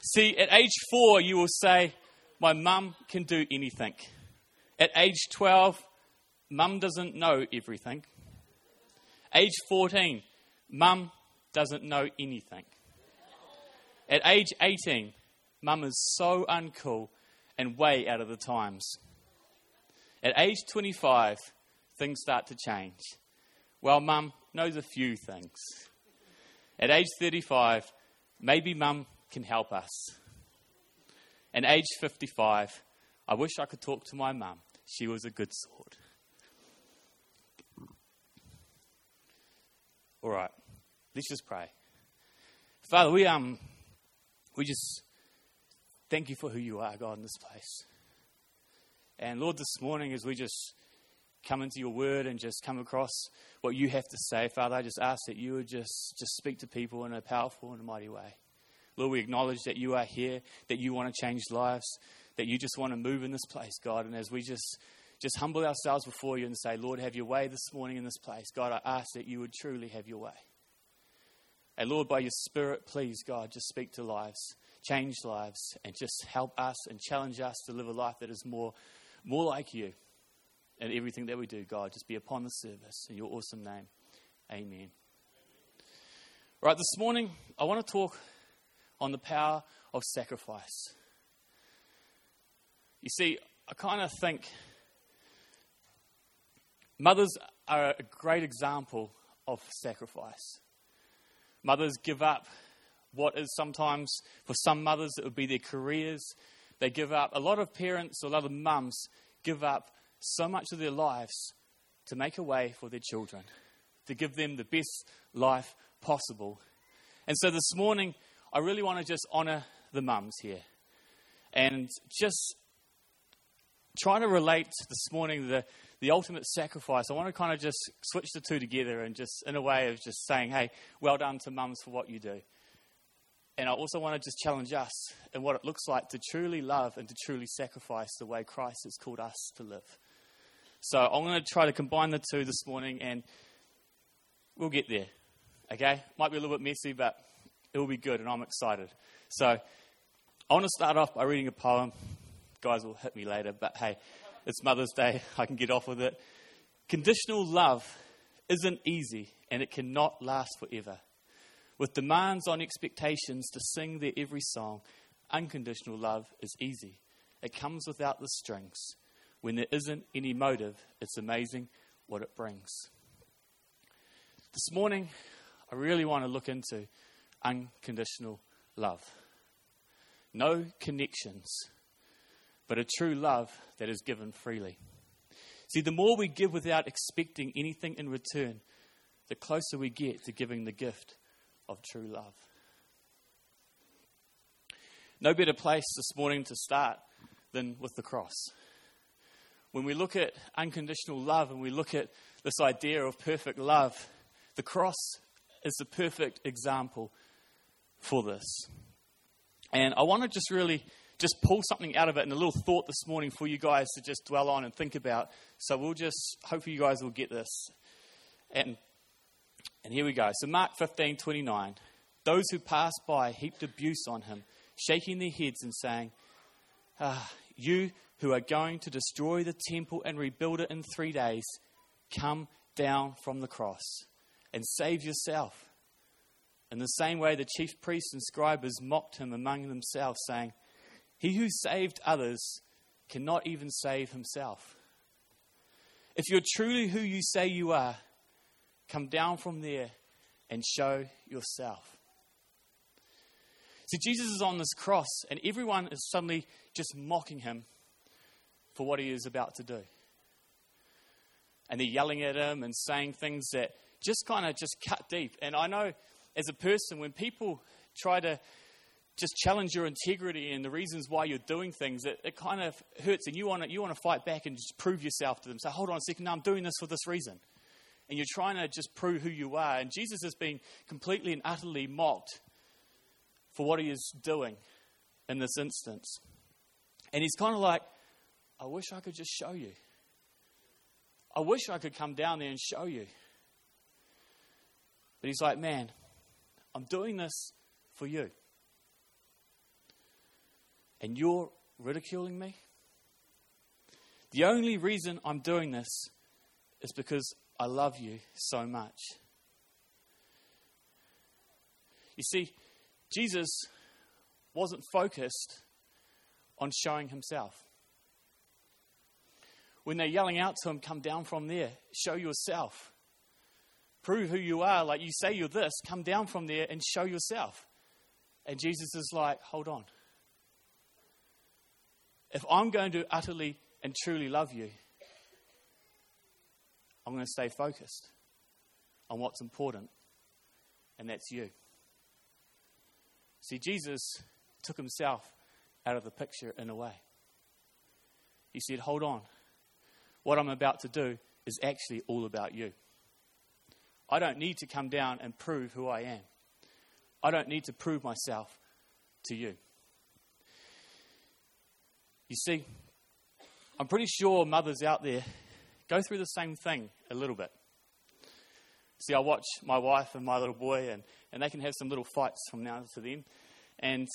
See, at age 4, you will say, my mum can do anything. At age 12, mum doesn't know everything. Age 14, mum doesn't know anything. At age 18, mum is so uncool and way out of the times. At age 25, things start to change. Well, mum knows a few things. At age 35, maybe mum can help us. And age 55, I wish I could talk to my mum. She was a good sort. All right, let's just pray. Father, we just thank you for who you are, God, in this place. And Lord, this morning as we just come into your word and just come across what you have to say, Father, I just ask that you would just speak to people in a powerful and a mighty way. Lord, we acknowledge that you are here, that you want to change lives, that you just want to move in this place, God. And as we just humble ourselves before you and say, Lord, have your way this morning in this place. God, I ask that you would truly have your way. And Lord, by your Spirit, please, God, just speak to lives, change lives, and just help us and challenge us to live a life that is more like you. And everything that we do, God, just be upon the service in your awesome name. Amen. Right, this morning, I want to talk on the power of sacrifice. You see, I kind of think mothers are a great example of sacrifice. Mothers give up what is sometimes, for some mothers, it would be their careers. They give up, a lot of parents or a lot of mums give up so much of their lives to make a way for their children, to give them the best life possible. And so this morning, I really want to just honour the mums here and just try to relate this morning the ultimate sacrifice. I want to kind of just switch the two together and just in a way of just saying, hey, well done to mums for what you do. And I also want to just challenge us in what it looks like to truly love and to truly sacrifice the way Christ has called us to live. So I'm going to try to combine the two this morning and we'll get there, okay? Might be a little bit messy, but it will be good and I'm excited. So I want to start off by reading a poem. Guys will hit me later, but hey, it's Mother's Day. I can get off with it. Conditional love isn't easy and it cannot last forever. With demands on expectations to sing their every song, unconditional love is easy. It comes without the strings. When there isn't any motive, it's amazing what it brings. This morning, I really want to look into unconditional love. No connections, but a true love that is given freely. See, the more we give without expecting anything in return, the closer we get to giving the gift of true love. No better place this morning to start than with the cross. When we look at unconditional love and we look at this idea of perfect love, the cross is the perfect example for this. And I want to just really just pull something out of it and a little thought this morning for you guys to just dwell on and think about. So we'll just, hopefully you guys will get this. And here we go. So Mark 15:29. Those who passed by heaped abuse on him, shaking their heads and saying, you who are going to destroy the temple and rebuild it in 3 days, come down from the cross and save yourself. In the same way, the chief priests and scribes mocked him among themselves, saying, he who saved others cannot even save himself. If you're truly who you say you are, come down from there and show yourself. So Jesus is on this cross and everyone is suddenly just mocking him for what he is about to do. And they're yelling at him and saying things that just kind of just cut deep. And I know as a person, when people try to just challenge your integrity and the reasons why you're doing things, it kind of hurts and you want to fight back and just prove yourself to them. So hold on a second, no, I'm doing this for this reason. And you're trying to just prove who you are. And Jesus is being completely and utterly mocked for what he is doing in this instance. And he's kind of like, I wish I could just show you. I wish I could come down there and show you. But he's like, man, I'm doing this for you. and you're ridiculing me? The only reason I'm doing this is because I love you so much. You see, Jesus wasn't focused on showing himself. When they're yelling out to him, come down from there, show yourself. Prove who you are, like you say you're this, come down from there and show yourself. And Jesus is like, hold on. If I'm going to utterly and truly love you, I'm going to stay focused on what's important, and that's you. See, Jesus took himself out of the picture in a way. He said, hold on. What I'm about to do is actually all about you. I don't need to come down and prove who I am. I don't need to prove myself to you. You see, I'm pretty sure mothers out there go through the same thing a little bit. See, I watch my wife and my little boy, and they can have some little fights from now to then. And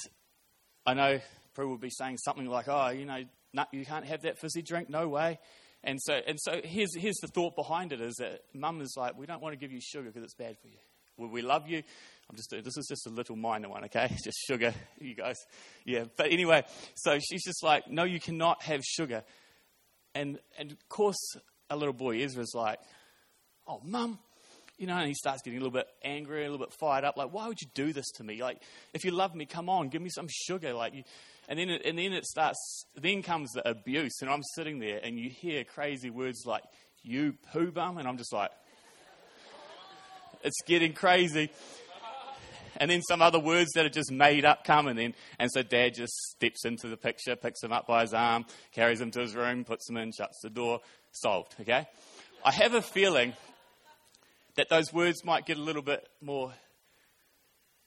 I know Prue will be saying something like, oh, you know, no, you can't have that fizzy drink, no way. And so here's the thought behind it, is that mum is like, we don't want to give you sugar because it's bad for you. We love you. This is just a little minor one, okay? It's just sugar, you guys. Yeah, but anyway, so she's just like, no, you cannot have sugar. And of course, our little boy Ezra's like, oh, mum, you know, and he starts getting a little bit angry, a little bit fired up. Like, why would you do this to me? Like, if you love me, come on, give me some sugar. Like, you, then comes the abuse, and I'm sitting there, and you hear crazy words like, you poo bum, and I'm just like, it's getting crazy. And then some other words that are just made up come, and so Dad just steps into the picture, picks him up by his arm, carries him to his room, puts him in, shuts the door. Solved, okay? I have a feeling that those words might get a little bit more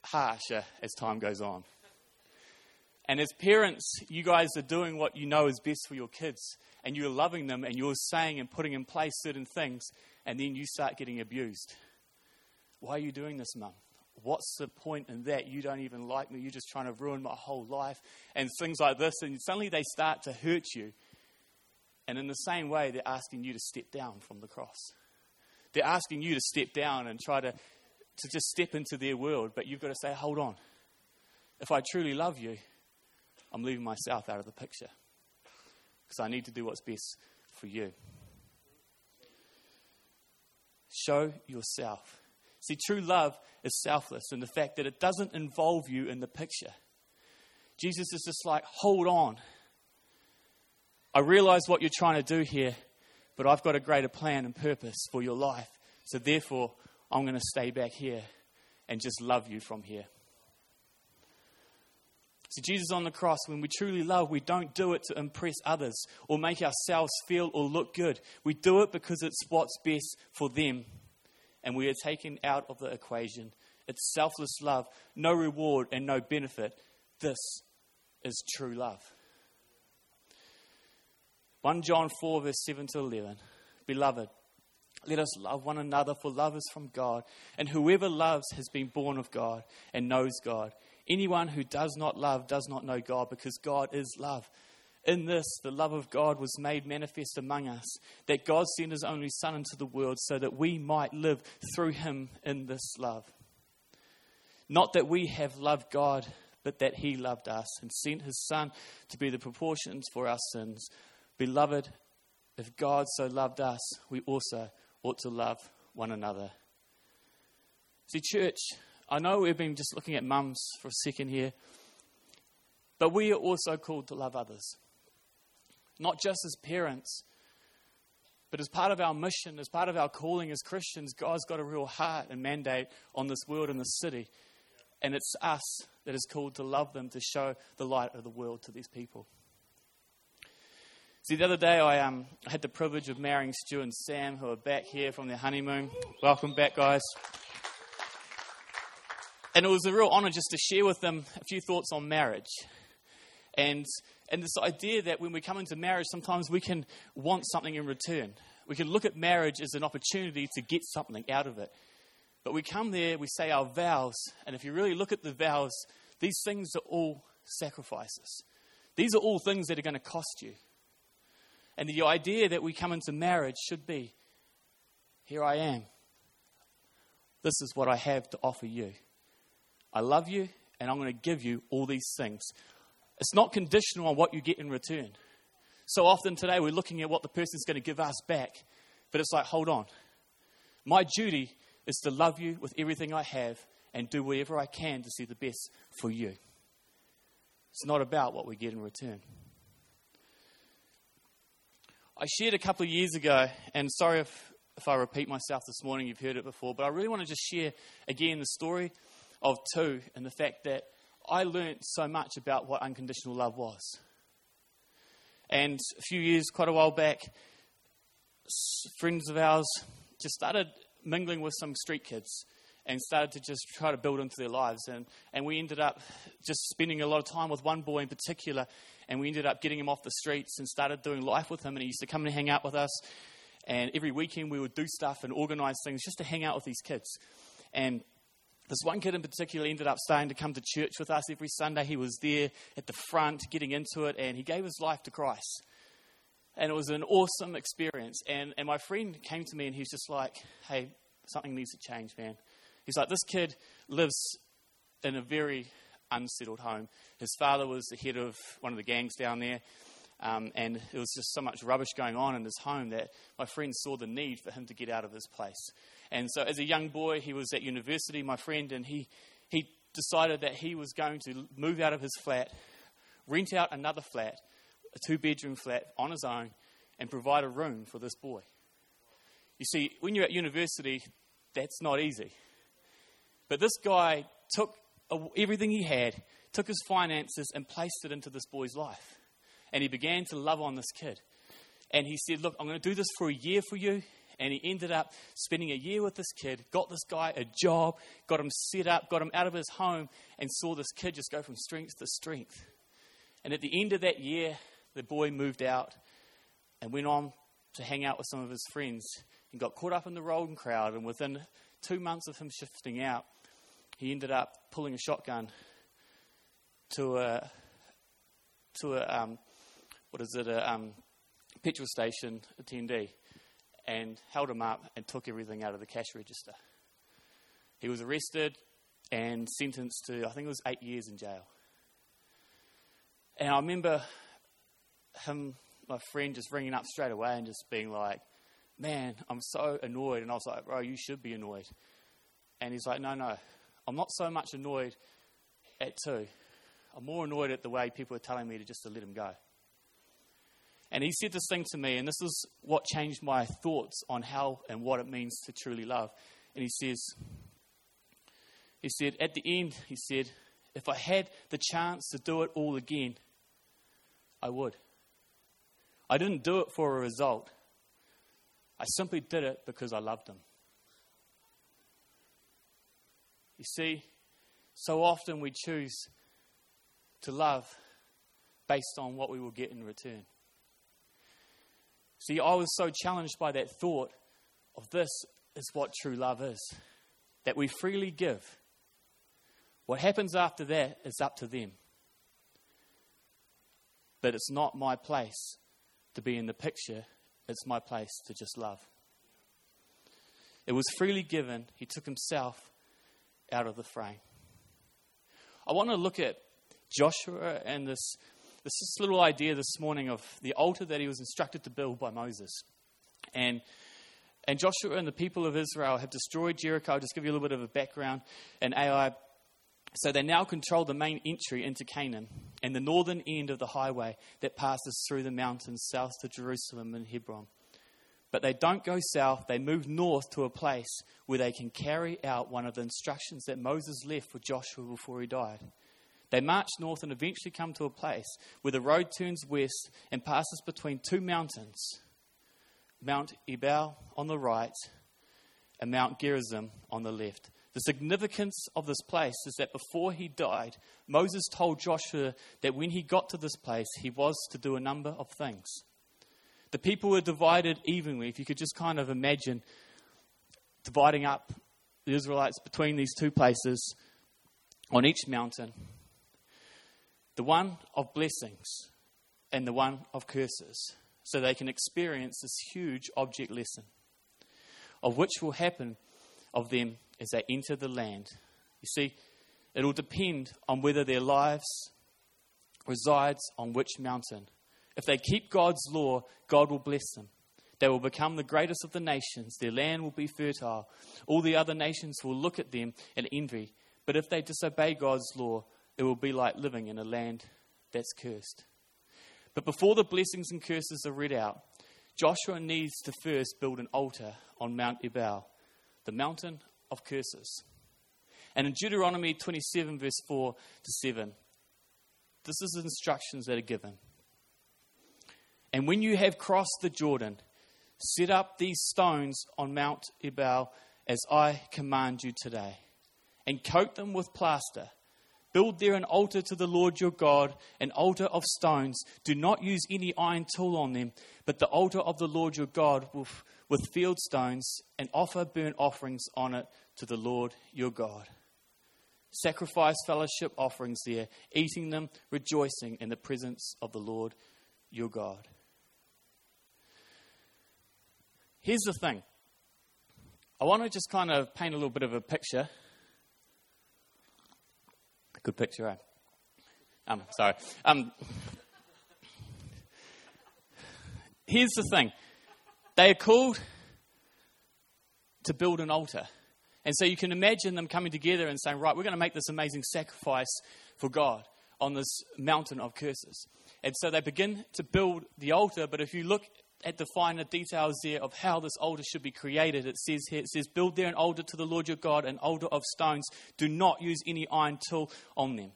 harsher as time goes on. And as parents, you guys are doing what you know is best for your kids, and you're loving them, and you're saying and putting in place certain things, and then you start getting abused. Why are you doing this, Mum? What's the point in that? You don't even like me. You're just trying to ruin my whole life, and things like this. And suddenly they start to hurt you. And in the same way, they're asking you to step down from the cross. They're asking you to step down and try to just step into their world. But you've got to say, hold on. If I truly love you, I'm leaving myself out of the picture, because I need to do what's best for you. Show yourself. See, true love is selfless in the fact that it doesn't involve you in the picture. Jesus is just like, hold on. I realize what you're trying to do here, but I've got a greater plan and purpose for your life. So therefore, I'm going to stay back here and just love you from here. See, Jesus on the cross, when we truly love, we don't do it to impress others or make ourselves feel or look good. We do it because it's what's best for them. And we are taken out of the equation. It's selfless love, no reward and no benefit. This is true love. 1 John 4, verse 7 to 11. Beloved, let us love one another, for love is from God. And whoever loves has been born of God and knows God. Anyone who does not love does not know God, because God is love. In this, the love of God was made manifest among us, that God sent his only Son into the world so that we might live through him in this love. Not that we have loved God, but that he loved us and sent his Son to be the proportions for our sins. Beloved, if God so loved us, we also ought to love one another. See, church, I know we've been just looking at mums for a second here, but we are also called to love others. Not just as parents, but as part of our mission, as part of our calling as Christians, God's got a real heart and mandate on this world and this city. And it's us that is called to love them, to show the light of the world to these people. See, the other day I had the privilege of marrying Stu and Sam, who are back here from their honeymoon. Welcome back, guys. And it was a real honour just to share with them a few thoughts on marriage. And this idea that when we come into marriage, sometimes we can want something in return. We can look at marriage as an opportunity to get something out of it. But we come there, we say our vows, and if you really look at the vows, these things are all sacrifices. These are all things that are going to cost you. And the idea that we come into marriage should be, here I am. This is what I have to offer you. I love you, and I'm going to give you all these things. It's not conditional on what you get in return. So often today we're looking at what the person's going to give us back, but it's like, hold on. My duty is to love you with everything I have and do whatever I can to see the best for you. It's not about what we get in return. I shared a couple of years ago, and sorry if I repeat myself this morning, you've heard it before, but I really want to just share again the story of two and the fact that I learned so much about what unconditional love was. And a few years, quite a while back, friends of ours just started mingling with some street kids and started to just try to build into their lives. And we ended up just spending a lot of time with one boy in particular, and we ended up getting him off the streets and started doing life with him. And he used to come and hang out with us. And every weekend we would do stuff and organise things just to hang out with these kids. And this one kid in particular ended up starting to come to church with us every Sunday. He was there at the front getting into it, and he gave his life to Christ. And it was an awesome experience. And my friend came to me, and he was just like, hey, something needs to change, man. He's like, this kid lives in a very unsettled home. His father was the head of one of the gangs down there, and it was just so much rubbish going on in his home that my friend saw the need for him to get out of his place. And so as a young boy, he was at university, my friend, and he decided that he was going to move out of his flat, rent out another flat, a 2-bedroom flat on his own, and provide a room for this boy. You see, when you're at university, that's not easy. But this guy took everything he had, took his finances, and placed it into this boy's life. And he began to love on this kid. And he said, look, I'm going to do this for a year for you. And he ended up spending a year with this kid, got this guy a job, got him set up, got him out of his home, and saw this kid just go from strength to strength. And at the end of that year, the boy moved out and went on to hang out with some of his friends and got caught up in the rolling crowd. And within 2 months of him shifting out, he ended up pulling a shotgun to a petrol station attendee, and held him up and took everything out of the cash register. He was arrested and sentenced to, I think it was 8 years in jail. And I remember him, my friend, just ringing up straight away and just being like, man, I'm so annoyed. And I was like, bro, you should be annoyed. And he's like, no, I'm not so much annoyed at two. I'm more annoyed at the way people are telling me to let him go. And he said this thing to me, and this is what changed my thoughts on how and what it means to truly love. And he said, at the end, he said, if I had the chance to do it all again, I would. I didn't do it for a result. I simply did it because I loved him. You see, so often we choose to love based on what we will get in return. See, I was so challenged by that thought of this is what true love is, that we freely give. What happens after that is up to them. But it's not my place to be in the picture. It's my place to just love. It was freely given. He took himself out of the frame. I want to look at Joshua and this little idea this morning of the altar that he was instructed to build by Moses. And Joshua and the people of Israel have destroyed Jericho. I'll just give you a little bit of a background. And Ai, so they now control the main entry into Canaan and the northern end of the highway that passes through the mountains south to Jerusalem and Hebron. But they don't go south. They move north to a place where they can carry out one of the instructions that Moses left for Joshua before he died. They march north and eventually come to a place where the road turns west and passes between two mountains, Mount Ebal on the right and Mount Gerizim on the left. The significance of this place is that before he died, Moses told Joshua that when he got to this place, he was to do a number of things. The people were divided evenly. If you could just kind of imagine dividing up the Israelites between these two places on each mountain. the one of blessings and the one of curses, so they can experience this huge object lesson of which will happen of them as they enter the land. You see, it will depend on whether their lives resides on which mountain. If they keep God's law, God will bless them. They will become the greatest of the nations. Their land will be fertile. All the other nations will look at them and envy. But if they disobey God's law, it will be like living in a land that's cursed. But before the blessings and curses are read out, Joshua needs to first build an altar on Mount Ebal, the mountain of curses. And in Deuteronomy 27, verse 4 to 7, this is the instructions that are given. And when you have crossed the Jordan, set up these stones on Mount Ebal as I command you today, and coat them with plaster. Build there an altar to the Lord your God, an altar of stones. Do not use any iron tool on them, but the altar of the Lord your God with field stones, and offer burnt offerings on it to the Lord your God. Sacrifice fellowship offerings there, eating them, rejoicing in the presence of the Lord your God. Here's the thing. I want to just kind of paint a little bit of a picture. Good picture, eh? Sorry. Here's the thing. They are called to build an altar. And so you can imagine them coming together and saying, right, we're going to make this amazing sacrifice for God on this mountain of curses. And so they begin to build the altar, but if you look at the finer details there of how this altar should be created, it says here, it says, build there an altar to the Lord your God, an altar of stones. Do not use any iron tool on them.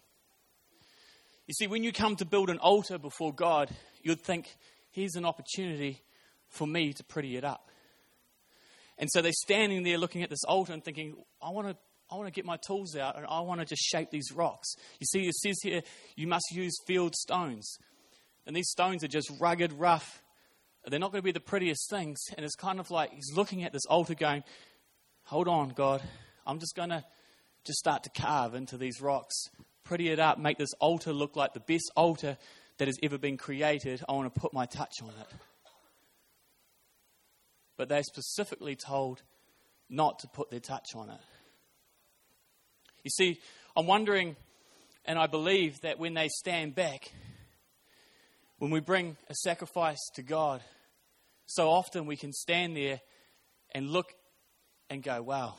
You see, when you come to build an altar before God, you'd think, here's an opportunity for me to pretty it up. And so they're standing there looking at this altar and thinking, I want to get my tools out and I want to just shape these rocks. You see, it says here, you must use field stones. And these stones are just rugged, rough. They're not going to be the prettiest things. And it's kind of like he's looking at this altar going, hold on, God. I'm just going to just start to carve into these rocks, pretty it up, make this altar look like the best altar that has ever been created. I want to put my touch on it. But they're specifically told not to put their touch on it. You see, I'm wondering, and I believe that when they stand back, when we bring a sacrifice to God, so often we can stand there and look and go, wow,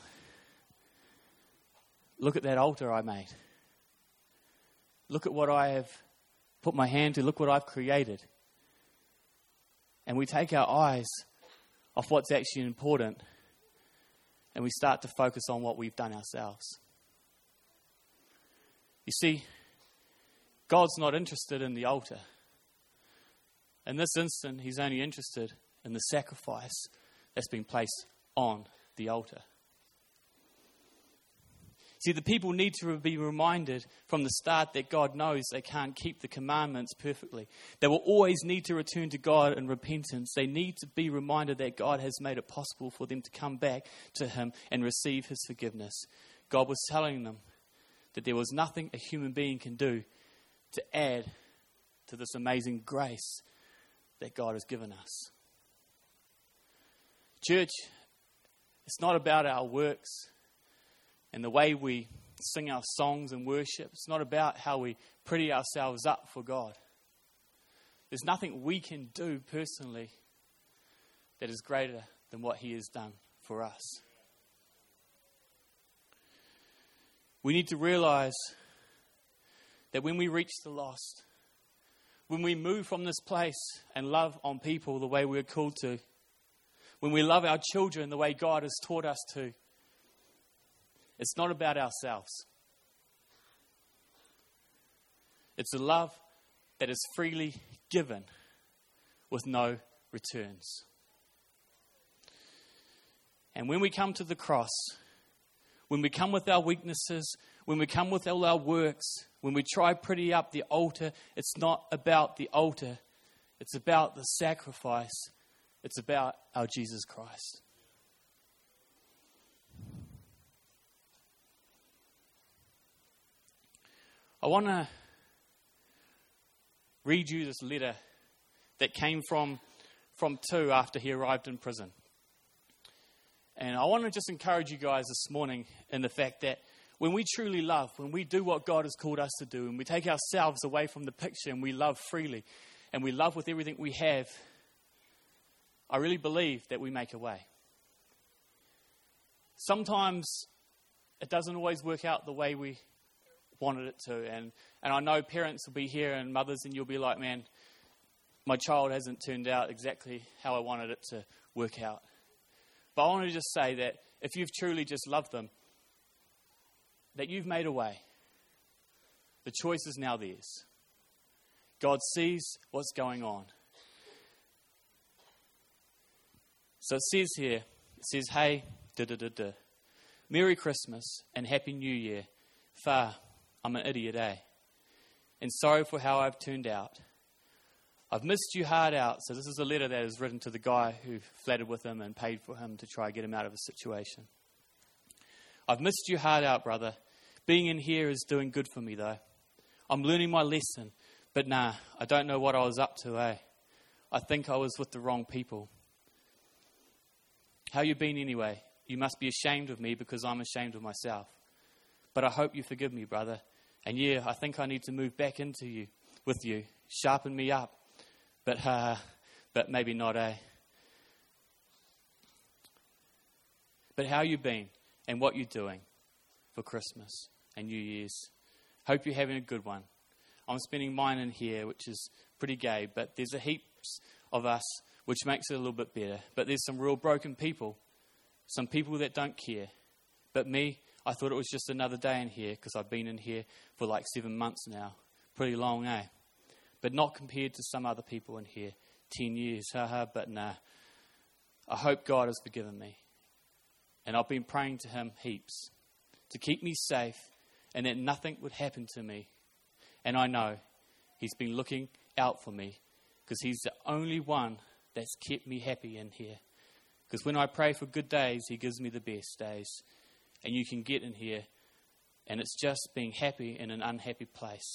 look at that altar I made. Look at what I have put my hand to. Look what I've created. And we take our eyes off what's actually important and we start to focus on what we've done ourselves. You see, God's not interested in the altar. In this instant, he's only interested in the sacrifice that's been placed on the altar. See, the people need to be reminded from the start that God knows they can't keep the commandments perfectly. They will always need to return to God in repentance. They need to be reminded that God has made it possible for them to come back to him and receive his forgiveness. God was telling them that there was nothing a human being can do to add to this amazing grace that God has given us. Church, it's not about our works and the way we sing our songs and worship. It's not about how we pretty ourselves up for God. There's nothing we can do personally that is greater than what he has done for us. We need to realize that when we reach the lost, when we move from this place and love on people the way we're called to, when we love our children the way God has taught us to, it's not about ourselves. It's a love that is freely given with no returns. And when we come to the cross, when we come with our weaknesses, when we come with all our works, when we try pretty up the altar, it's not about the altar. It's about the sacrifice. It's about our Jesus Christ. I want to read you this letter that came from Tu after he arrived in prison. And I want to just encourage you guys this morning in the fact that when we truly love, when we do what God has called us to do, and we take ourselves away from the picture and we love freely, and we love with everything we have, I really believe that we make a way. Sometimes it doesn't always work out the way we wanted it to. And I know parents will be here and mothers, and you'll be like, man, my child hasn't turned out exactly how I wanted it to work out. But I want to just say that if you've truly just loved them, that you've made a way. The choice is now theirs. God sees what's going on. So it says here, it says, hey, Merry Christmas and Happy New Year. Far, I'm an idiot, eh? And sorry for how I've turned out. I've missed you hard out. So this is a letter that is written to the guy who flattered with him and paid for him to try and get him out of a situation. I've missed you hard out, brother. Being in here is doing good for me, though. I'm learning my lesson. But nah, I don't know what I was up to, eh? I think I was with the wrong people. How you been anyway? You must be ashamed of me because I'm ashamed of myself. But I hope you forgive me, brother. And yeah, I think I need to move back into you, with you. Sharpen me up. But maybe not, eh? But how you been and what you doing for Christmas and New Year's? Hope you're having a good one. I'm spending mine in here, which is pretty gay, but there's a heaps of us, which makes it a little bit better. But there's some real broken people, some people that don't care. But me, I thought it was just another day in here because I've been in here for like 7 months now. Pretty long, eh? But not compared to some other people in here. 10 years, but nah. I hope God has forgiven me. And I've been praying to him heaps to keep me safe and that nothing would happen to me. And I know he's been looking out for me because he's the only one that's kept me happy in here. Because when I pray for good days, he gives me the best days. And you can get in here, and it's just being happy in an unhappy place.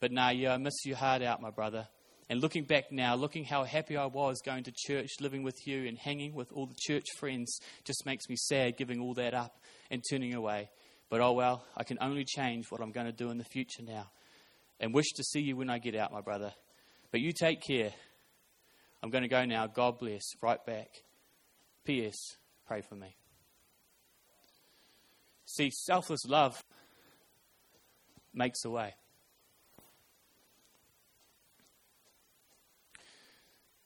But nah, yeah, I miss you hard out, my brother. And looking back now, looking how happy I was going to church, living with you and hanging with all the church friends just makes me sad giving all that up and turning away. But oh well, I can only change what I'm going to do in the future now. And wish to see you when I get out, my brother. But you take care. I'm going to go now. God bless. Right back. P.S. Pray for me. See, selfless love makes a way.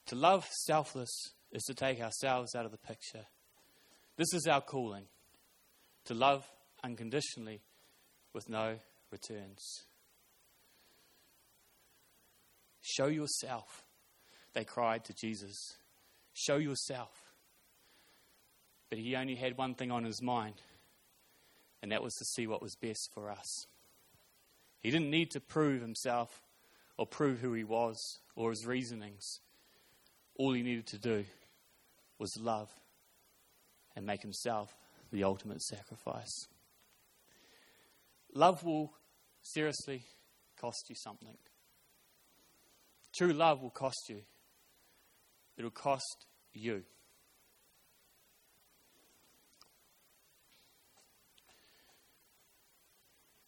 To love selfless is to take ourselves out of the picture. This is our calling. To love unconditionally with no returns. Show yourself, they cried to Jesus. Show yourself. But he only had one thing on his mind, and that was to see what was best for us. He didn't need to prove himself or prove who he was or his reasonings. All he needed to do was love and make himself the ultimate sacrifice. Love will seriously cost you something. True love will cost you. It'll cost you.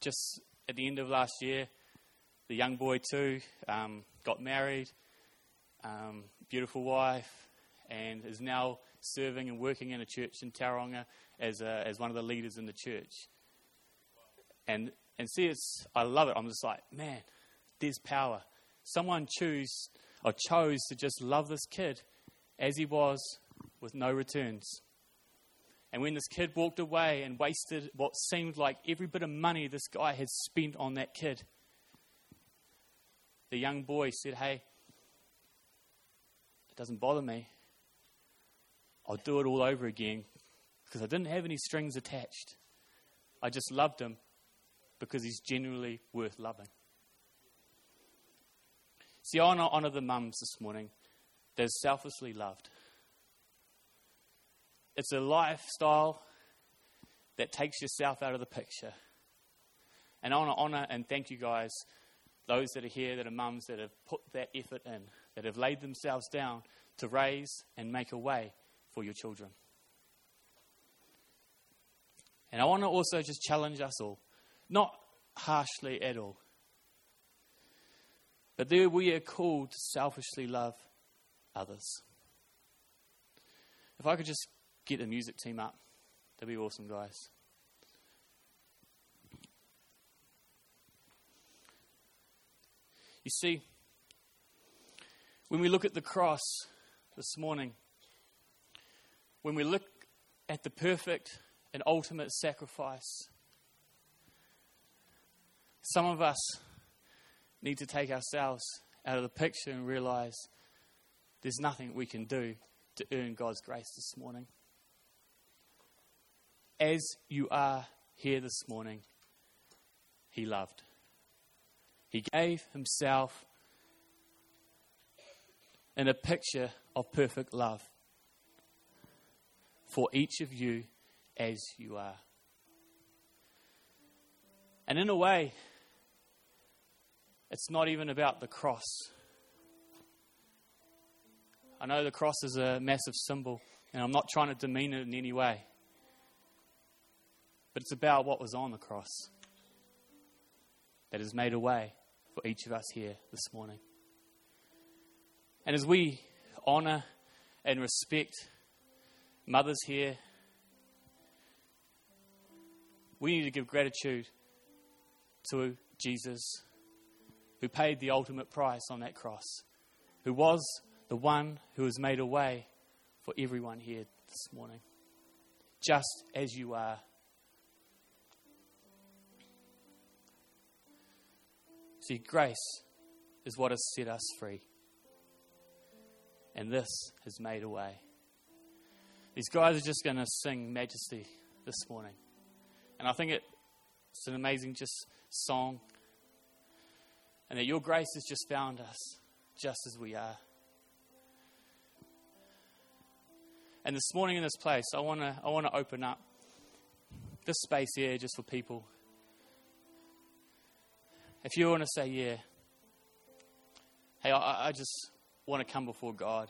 Just at the end of last year, the young boy too got married, beautiful wife, and is now serving and working in a church in Tauranga as one of the leaders in the church. And see, I love it. I'm just like, man, there's power. Someone chose to just love this kid as he was with no returns. And when this kid walked away and wasted what seemed like every bit of money this guy had spent on that kid, the young boy said, hey, it doesn't bother me. I'll do it all over again because I didn't have any strings attached. I just loved him because he's genuinely worth loving. See, I want to honour the mums this morning that are selflessly loved. It's a lifestyle that takes yourself out of the picture. And I want to honour and thank you guys those that are here that are mums that have put that effort in, that have laid themselves down to raise and make a way for your children. And I want to also just challenge us all, not harshly at all, but there we are called to selfishly love others. If I could just get the music team up, that'd be awesome, guys. You see, when we look at the cross this morning, when we look at the perfect and ultimate sacrifice, some of us need to take ourselves out of the picture and realize there's nothing we can do to earn God's grace this morning. As you are here this morning, He loved. He gave Himself in a picture of perfect love for each of you as you are. And in a way, it's not even about the cross. I know the cross is a massive symbol, and I'm not trying to demean it in any way. But it's about what was on the cross that has made a way for each of us here this morning. And as we honour and respect mothers here, we need to give gratitude to Jesus, who paid the ultimate price on that cross, who was the one who has made a way for everyone here this morning, just as you are. See, grace is what has set us free. And this has made a way. These guys are just going to sing Majesty this morning. And I think it's an amazing just song. And that your grace has just found us, just as we are. And this morning in this place, I want to open up this space here just for people. If you want to say, yeah, hey, I just want to come before God.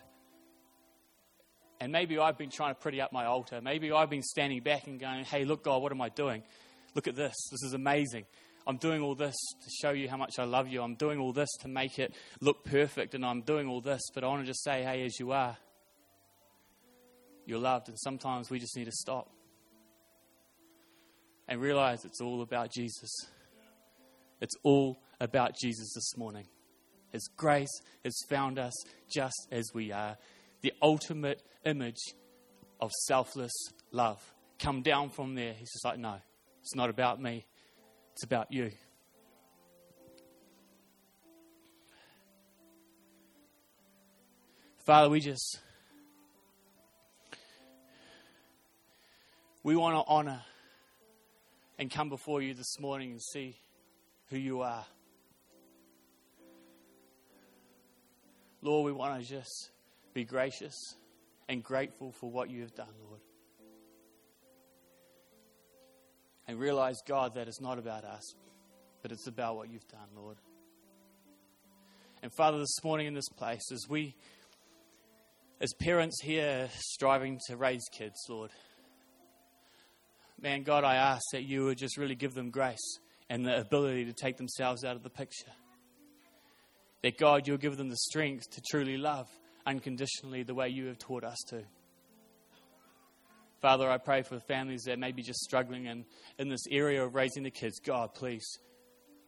And maybe I've been trying to pretty up my altar. Maybe I've been standing back and going, hey, look, God, what am I doing? Look at this. This is amazing. I'm doing all this to show you how much I love you. I'm doing all this to make it look perfect. And I'm doing all this. But I want to just say, hey, as you are, you're loved. And sometimes we just need to stop and realize it's all about Jesus. It's all about Jesus this morning. His grace has found us just as we are. The ultimate image of selfless love. Come down from there. He's just like, no, it's not about me. It's about you. Father, we want to honor and come before you this morning and see who you are. Lord, we want to just be gracious and grateful for what you have done, Lord. And realize, God, that it's not about us, but it's about what you've done, Lord. And Father, this morning in this place, as we, as parents here, striving to raise kids, Lord, man, God, I ask that you would just really give them grace and the ability to take themselves out of the picture. That, God, you'll give them the strength to truly love unconditionally the way you have taught us to. Father, I pray for the families that may be just struggling in this area of raising the kids. God, please,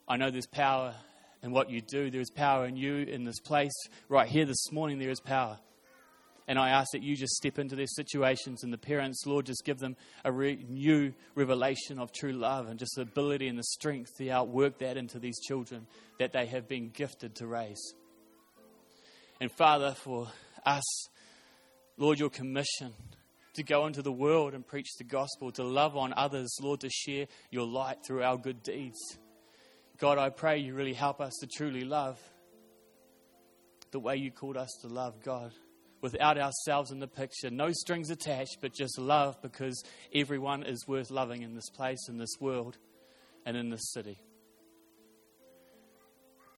I know there's power in what you do. There is power in you in this place. Right here this morning, there is power. And I ask that you just step into their situations, and the parents, Lord, just give them a new revelation of true love and just the ability and the strength to outwork that into these children that they have been gifted to raise. And Father, for us, Lord, your commission to go into the world and preach the gospel, to love on others, Lord, to share your light through our good deeds. God, I pray you really help us to truly love the way you called us to love, God. Without ourselves in the picture, no strings attached, but just love, because everyone is worth loving in this place, in this world, and in this city.